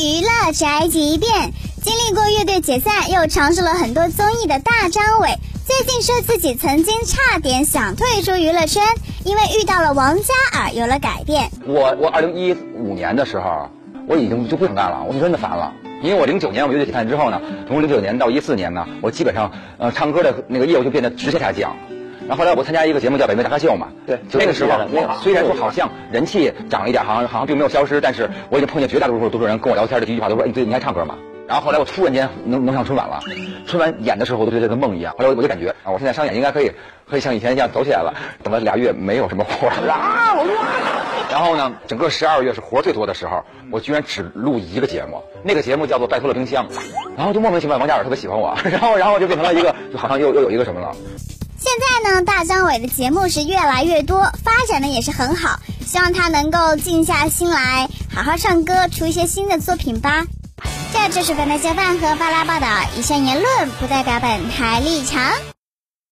娱乐宅急便，经历过乐队解散，又尝试了很多综艺的大张伟，最近说自己曾经差点想退出娱乐圈，因为遇到了王嘉尔有了改变。我2015年的时候，我已经就不想干了，我真的烦了。因为我09年我乐队解散之后呢，从09年到14年呢，我基本上唱歌的那个业务就变得直线下降。然后后来我参加一个节目叫《百味大咖秀》嘛，对，就那个时候我虽然说好像人气涨了一点，好像并没有消失，但是我已经碰见绝大多数人跟我聊天的第一句话都说：“哎，对，你还唱歌吗？”然后后来我突然间能上春晚了，春晚演的时候我都觉得跟梦一样。后来我就感觉啊，我现在商演应该可以像以前一样走起来了。等了2月没有什么活啊，我说。然后呢，整个12月是活最多的时候，我居然只录一个节目，那个节目叫做《拜托了冰箱》，然后就莫名其妙王嘉尔特别喜欢我，然后就变成了一个就好像又有一个什么了。现在呢，大张伟的节目是越来越多，发展的也是很好，希望他能够静下心来，好好唱歌，出一些新的作品吧。这就是本台小范和巴拉报道，以上言论不代表本台立场。